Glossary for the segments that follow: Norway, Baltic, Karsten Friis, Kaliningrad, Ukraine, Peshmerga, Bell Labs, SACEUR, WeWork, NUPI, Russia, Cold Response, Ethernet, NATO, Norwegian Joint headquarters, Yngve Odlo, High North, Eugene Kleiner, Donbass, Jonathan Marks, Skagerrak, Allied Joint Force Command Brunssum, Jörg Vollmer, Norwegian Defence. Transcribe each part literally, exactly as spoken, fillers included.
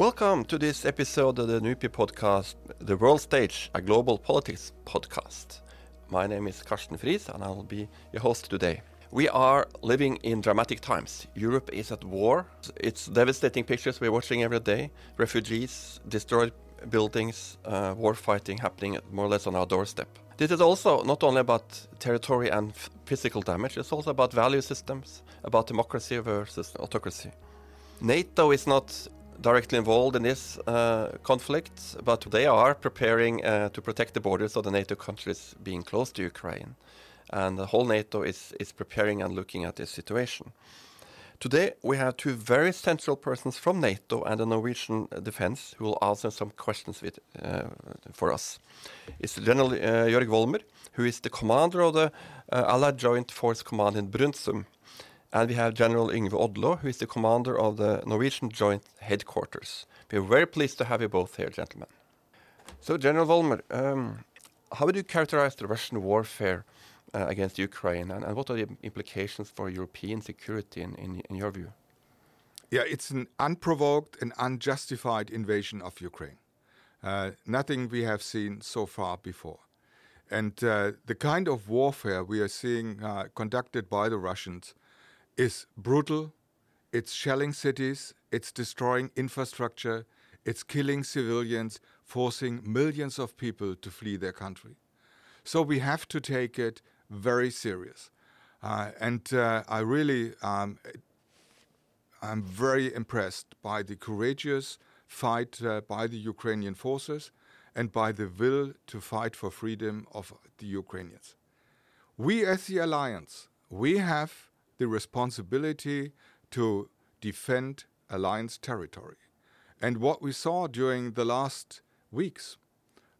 Welcome to this episode of the NUPI podcast, The World Stage, a global politics podcast. My name is Karsten Friis and I'll be your host today. We are living in dramatic times. Europe is at war. It's devastating pictures we're watching every day. Refugees, destroyed buildings, uh, war fighting happening more or less on our doorstep. This is also not only about territory and f- physical damage, it's also about value systems, about democracy versus autocracy. NATO is not directly involved in this uh, conflict, but they are preparing uh, to protect the borders of the NATO countries being close to Ukraine. And the whole NATO is, is preparing and looking at this situation. Today, we have two very central persons from NATO and the Norwegian Defence who will answer some questions with, uh, for us. It's General uh, Jörg Vollmer, who is the commander of the uh, Allied Joint Force Command in Brunssum. And we have General Yngve Odlo, who is the commander of the Norwegian Joint headquarters. We're very pleased to have you both here, gentlemen. So, General Vollmer, um, how would you characterize the Russian warfare uh, against Ukraine, and, and what are the implications for European security in, in, in your view? Yeah, it's an unprovoked and unjustified invasion of Ukraine. Uh, nothing we have seen so far before. And uh, the kind of warfare we are seeing uh, conducted by the Russians is brutal, it's shelling cities, it's destroying infrastructure, it's killing civilians, forcing millions of people to flee their country. So we have to take it very serious. Uh, and uh, I really, um, I'm very impressed by the courageous fight uh, by the Ukrainian forces and by the will to fight for freedom of the Ukrainians. We as the alliance, we have the responsibility to defend alliance territory. And what we saw during the last weeks,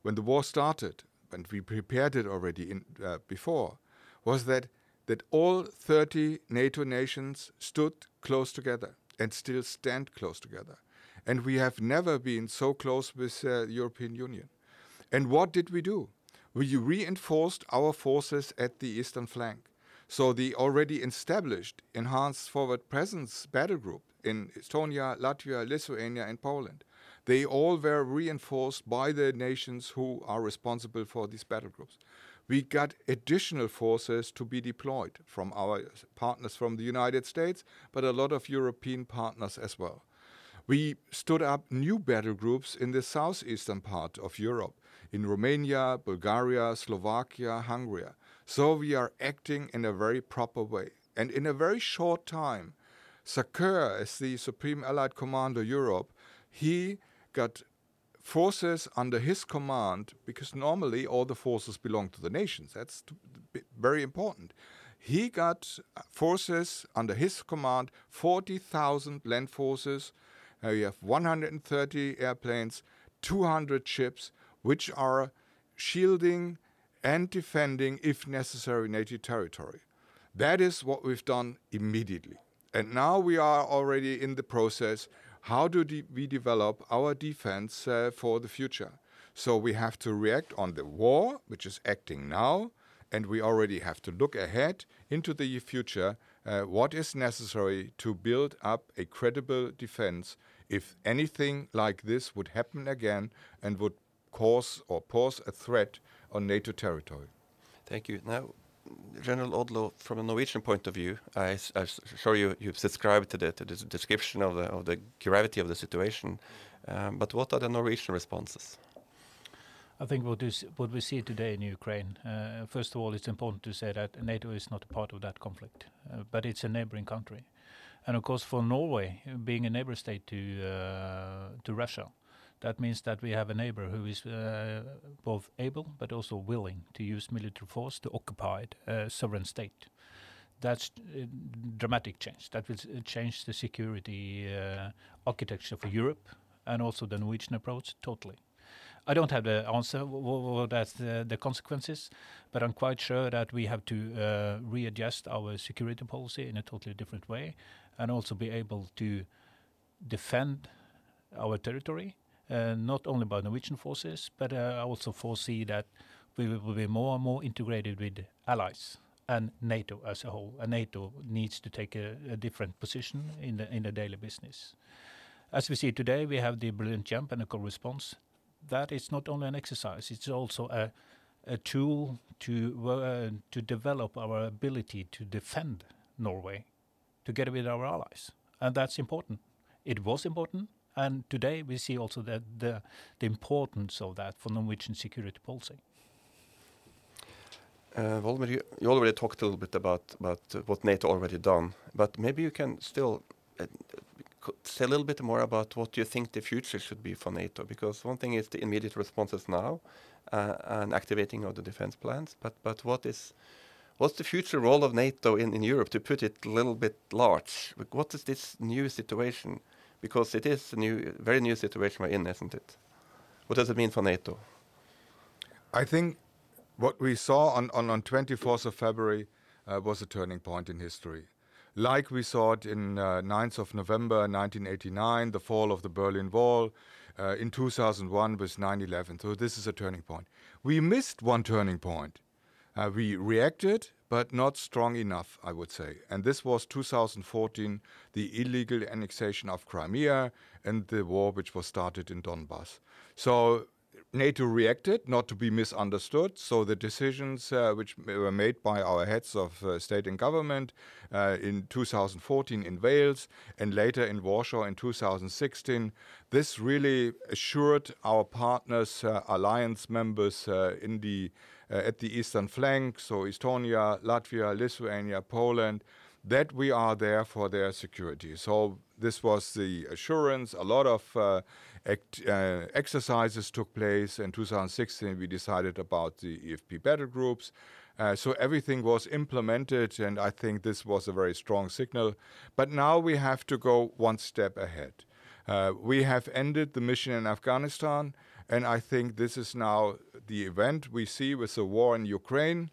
when the war started, and we prepared it already in, uh, before, was that, that all thirty NATO nations stood close together and still stand close together. And we have never been so close with uh, the European Union. And what did we do? We reinforced our forces at the eastern flank. So the already established Enhanced Forward Presence Battle Group in Estonia, Latvia, Lithuania and Poland, they all were reinforced by the nations who are responsible for these battle groups. We got additional forces to be deployed from our partners from the United States, but a lot of European partners as well. We stood up new battle groups in the southeastern part of Europe, in Romania, Bulgaria, Slovakia, Hungary. So we are acting in a very proper way. And in a very short time, SACEUR, as the Supreme Allied Commander Europe, he got forces under his command, because normally all the forces belong to the nations. That's very important. He got forces under his command, forty thousand land forces. Uh, we have one hundred thirty airplanes, two hundred ships, which are shielding and defending, if necessary, NATO territory. That is what we've done immediately. And now we are already in the process, how do de- we develop our defense uh, for the future? So we have to react on the war, which is acting now, and we already have to look ahead into the future, uh, what is necessary to build up a credible defense if anything like this would happen again and would cause or pose a threat on NATO territory. Thank you. Now, General Odlo, from a Norwegian point of view, I, I'm sure you, you've subscribed to the, to the description of the, of the gravity of the situation, um, but what are the Norwegian responses? I think what, is, what we see today in Ukraine, uh, first of all, it's important to say that NATO is not a part of that conflict, uh, but it's a neighboring country. And of course, for Norway, being a neighbor state to uh, to Russia, that means that we have a neighbor who is uh, both able but also willing to use military force to occupy a sovereign state. That's a dramatic change. That will change the security uh, architecture for Europe and also the Norwegian approach totally. I don't have the answer what that's the, the consequences, but I'm quite sure that we have to uh, readjust our security policy in a totally different way and also be able to defend our territory. Uh, not only by Norwegian forces, but uh, I also foresee that we will be more and more integrated with allies and NATO as a whole. And NATO needs to take a, a different position in the in the daily business. As we see today, we have the Brilliant Jump and the Cold Response. That is not only an exercise, it's also a, a tool to uh, to develop our ability to defend Norway together with our allies. And that's important. It was important. And today we see also that the, the importance of that for Norwegian security policy. Uh, Vollmer, you, you already talked a little bit about, about uh, what NATO already done, but maybe you can still uh, say a little bit more about what you think the future should be for NATO, because one thing is the immediate responses now uh, and activating of the defense plans, but, but what is what's the future role of NATO in, in Europe, to put it a little bit large? What is this new situation? Because it is a new, very new situation we're in, isn't it? What does it mean for NATO? I think what we saw on, on, on twenty-fourth of February uh, was a turning point in history. Like we saw it in uh, ninth of November nineteen eighty-nine, the fall of the Berlin Wall, uh, in two thousand one with nine eleven. So this is a turning point. We missed one turning point. Uh, we reacted, but not strong enough, I would say. And this was two thousand fourteen, the illegal annexation of Crimea and the war which was started in Donbass. So NATO reacted, not to be misunderstood, so the decisions uh, which were made by our heads of uh, state and government uh, in two thousand fourteen in Wales and later in Warsaw in two thousand sixteen, this really assured our partners, uh, alliance members uh, in the uh, at the eastern flank, so Estonia, Latvia, Lithuania, Poland, that we are there for their security. So this was the assurance. A lot of uh, act, uh, exercises took place. In two thousand sixteen, we decided about the E F P battle groups. Uh, so everything was implemented, and I think this was a very strong signal. But now we have to go one step ahead. Uh, we have ended the mission in Afghanistan, and I think this is now the event we see with the war in Ukraine.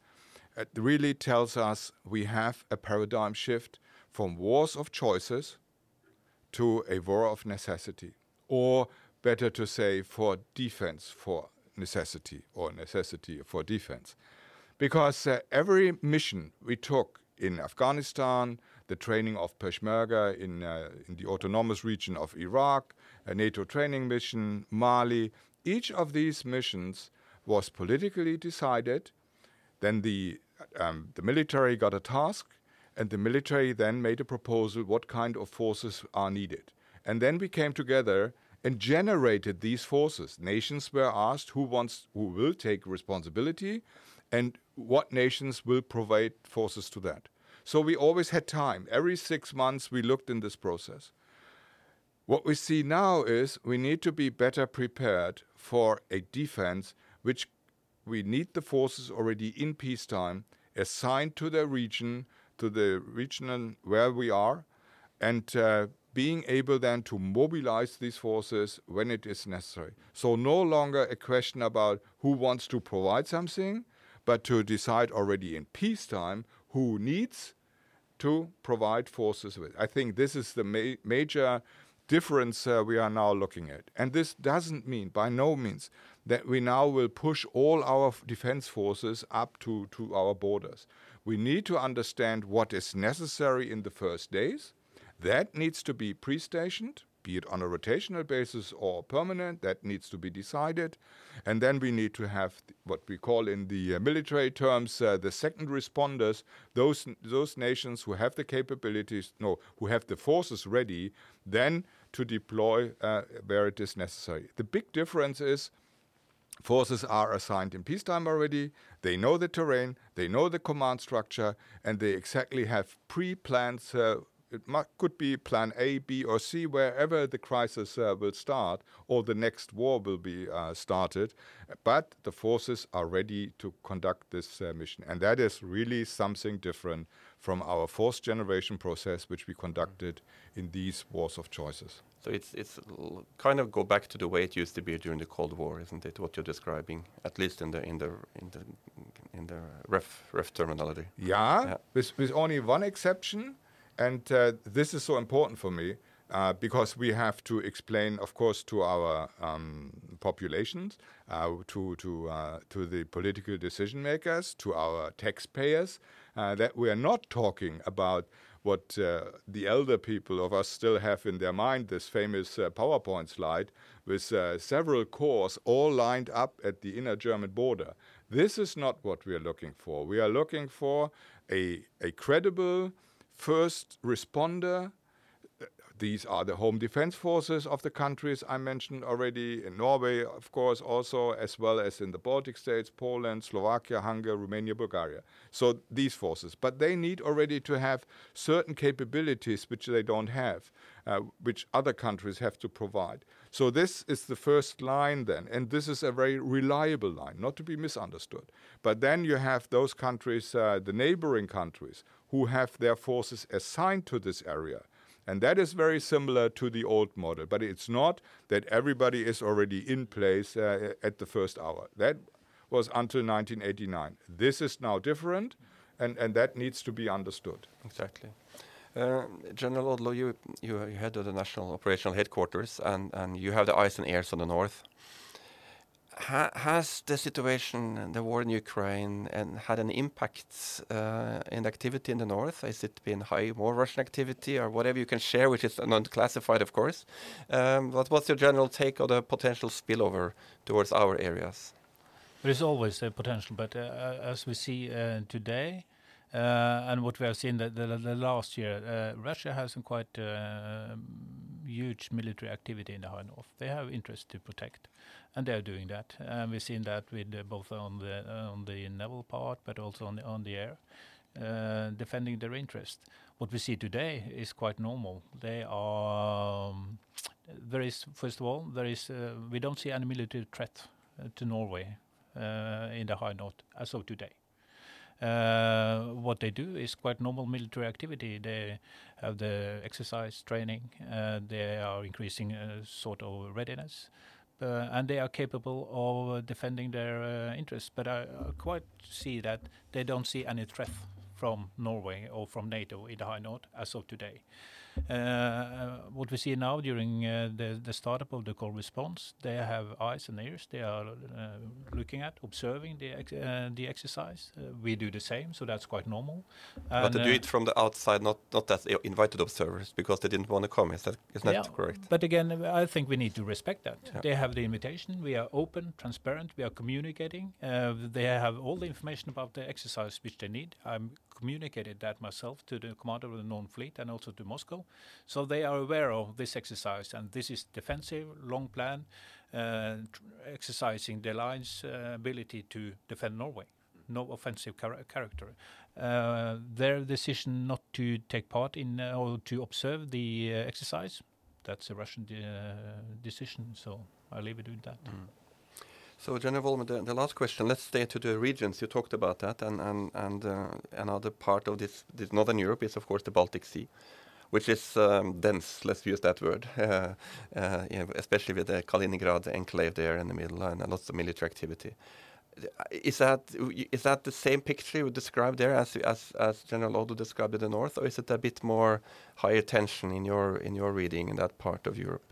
It really tells us we have a paradigm shift from wars of choices to a war of necessity, or better to say, for defense for necessity, or necessity for defense. Because uh, every mission we took in Afghanistan, the training of Peshmerga in, uh, in the autonomous region of Iraq, a NATO training mission, Mali, each of these missions was politically decided. Then the Um, the military got a task, and the military then made a proposal what kind of forces are needed. And then we came together and generated these forces. Nations were asked who wants, who will take responsibility, and what nations will provide forces to that. So we always had time. Every six months we looked in this process. What we see now is we need to be better prepared for a defense which we need the forces already in peacetime assigned to the region, to the region where we are, and uh, being able then to mobilize these forces when it is necessary. So no longer a question about who wants to provide something, but to decide already in peacetime who needs to provide forces with. I think this is the ma- major difference uh, we are now looking at. And this doesn't mean, by no means, that we now will push all our f- defense forces up to, to our borders. We need to understand what is necessary in the first days. That needs to be pre-stationed, be it on a rotational basis or permanent. That needs to be decided. And then we need to have th- what we call in the uh, military terms uh, the second responders, those those nations who have the capabilities, no, who have the forces ready, then to deploy uh, where it is necessary. The big difference is forces are assigned in peacetime already, they know the terrain, they know the command structure, and they exactly have pre-plans. Uh, it mu- could be plan A, B, or C, wherever the crisis uh, will start or the next war will be uh, started. But the forces are ready to conduct this uh, mission. And that is really something different from our force generation process, which we conducted in these wars of choices. So it's it's kind of go back to the way it used to be during the Cold War, isn't it? What you're describing, at least in the in the in the in the ref ref terminology. Yeah, yeah. With, with only one exception, and uh, this is so important for me uh, because we have to explain, of course, to our um, populations, uh, to to uh, to the political decision makers, to our taxpayers, uh, that we are not talking about what uh, the elder people of us still have in their mind, this famous uh, PowerPoint slide with uh, several corps all lined up at the inner German border. This is not what we are looking for. We are looking for a, a credible first responder. These are the home defense forces of the countries I mentioned already, in Norway, of course, also, as well as in the Baltic states, Poland, Slovakia, Hungary, Romania, Bulgaria. So these forces. But they need already to have certain capabilities which they don't have, uh, which other countries have to provide. So this is the first line then, and this is a very reliable line, not to be misunderstood. But then you have those countries, uh, the neighboring countries, who have their forces assigned to this area. And that is very similar to the old model, but it's not that everybody is already in place uh, at the first hour. That was until nineteen eighty-nine. This is now different, and, and that needs to be understood. Exactly. Uh, General Odlo, you, you you head of the National Operational Headquarters, and, and you have the eyes and ears on the north. Ha- has the situation, the war in Ukraine, and had an impact uh, in activity in the north? Has it been high, more Russian activity, or whatever you can share, which is non-classified, of course? Um, but what's your general take on the potential spillover towards our areas? There is always a potential, but uh, as we see uh, today, uh, and what we have seen the, the, the last year, uh, Russia has some quite uh, huge military activity in the High North. They have interest to protect. And they are doing that. And we've seen that with uh, both on the uh, on the naval part, but also on the, on the air, uh, defending their interest. What we see today is quite normal. They are um, there is first of all there is uh, we don't see any military threat uh, to Norway uh, in the High North as of today. Uh, what they do is quite normal military activity. They have the exercise training. Uh, they are increasing uh, sort of readiness. Uh, and they are capable of uh, defending their uh, interests. But I uh, quite see that they don't see any threat from Norway or from NATO in the High North as of today. Uh, uh, what we see now during uh, the, the startup of the Cold Response, they have eyes and ears. They are uh, looking at, observing the ex- uh, the exercise. Uh, we do the same, so that's quite normal. But and, to do uh, it from the outside, not not as invited observers, because they didn't want to come. Is that is yeah, that correct? But again, I think we need to respect that. Yeah. They have the invitation. We are open, transparent. We are communicating. Uh, they have all the information about the exercise which they need. I'm communicated that myself to the commander of the Northern Fleet and also to Moscow. So they are aware of this exercise, and this is defensive, long plan, uh, tr- exercising the Alliance uh, ability to defend Norway. No offensive char- character. Uh, their decision not to take part in uh, or to observe the uh, exercise, that's a Russian de- uh, decision, so I leave it with that. Mm. So, General Vollmer, the, the last question. Let's stay to the regions. You talked about that, and and and uh, another part of this, this northern Europe is, of course, the Baltic Sea, which is um, dense. Let's use that word, uh, uh, yeah, especially with the Kaliningrad enclave there in the middle, and uh, lots of military activity. Is that is that the same picture you described there as as as General Odlo described in the north, or is it a bit more higher tension in your in your reading in that part of Europe?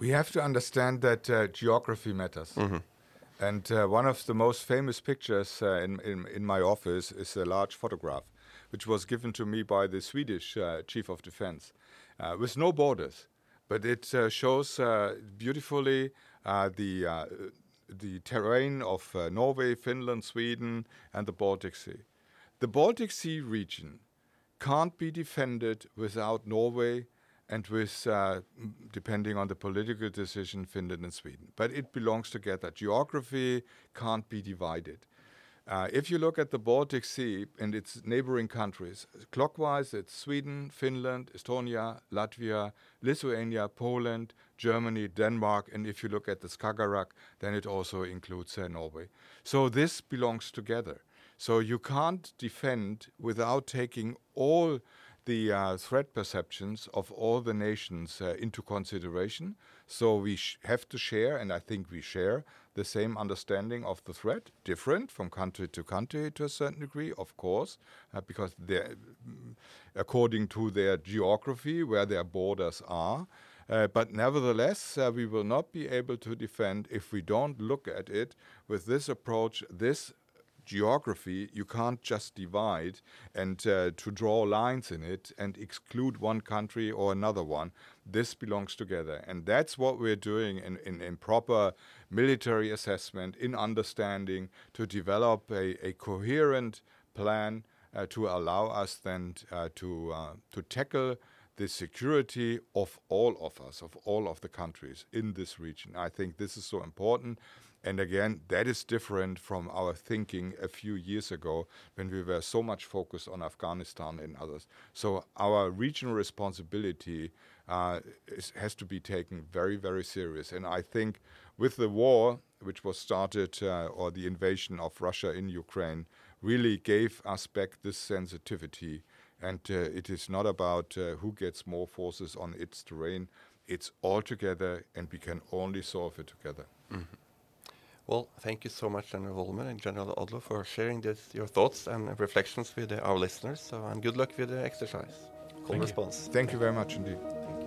We have to understand that uh, geography matters. Mm-hmm. And uh, one of the most famous pictures uh, in, in, in my office is a large photograph, which was given to me by the Swedish uh, Chief of Defense, uh, with no borders. But it uh, shows uh, beautifully uh, the, uh, the terrain of uh, Norway, Finland, Sweden, and the Baltic Sea. The Baltic Sea region can't be defended without Norway and with, uh, depending on the political decision, Finland and Sweden. But it belongs together. Geography can't be divided. Uh, if you look at the Baltic Sea and its neighboring countries, clockwise it's Sweden, Finland, Estonia, Latvia, Lithuania, Poland, Germany, Denmark, and if you look at the Skagerrak, then it also includes uh, Norway. So this belongs together. So you can't defend without taking all the uh, threat perceptions of all the nations uh, into consideration. So we sh- have to share, and I think we share, the same understanding of the threat, different from country to country to a certain degree, of course, uh, because according to their geography, where their borders are, Uh, but nevertheless, uh, we will not be able to defend if we don't look at it with this approach, this geography. You can't just divide and uh, to draw lines in it and exclude one country or another one. This belongs together. And that's what we're doing in, in, in proper military assessment, in understanding, to develop a, a coherent plan uh, to allow us then t- uh, to uh, to tackle the security of all of us, of all of the countries in this region. I think this is so important. And again, that is different from our thinking a few years ago when we were so much focused on Afghanistan and others. So our regional responsibility uh, is, has to be taken very, very serious. And I think with the war, which was started, uh, or the invasion of Russia in Ukraine, really gave us back this sensitivity. And uh, it is not about uh, who gets more forces on its terrain. It's all together, and we can only solve it together. Mm-hmm. Well, thank you so much, General Vollmer and General Odlo, for sharing this, your thoughts and reflections with uh, our listeners. So, and good luck with the exercise. Cold Response. Thank you very much indeed.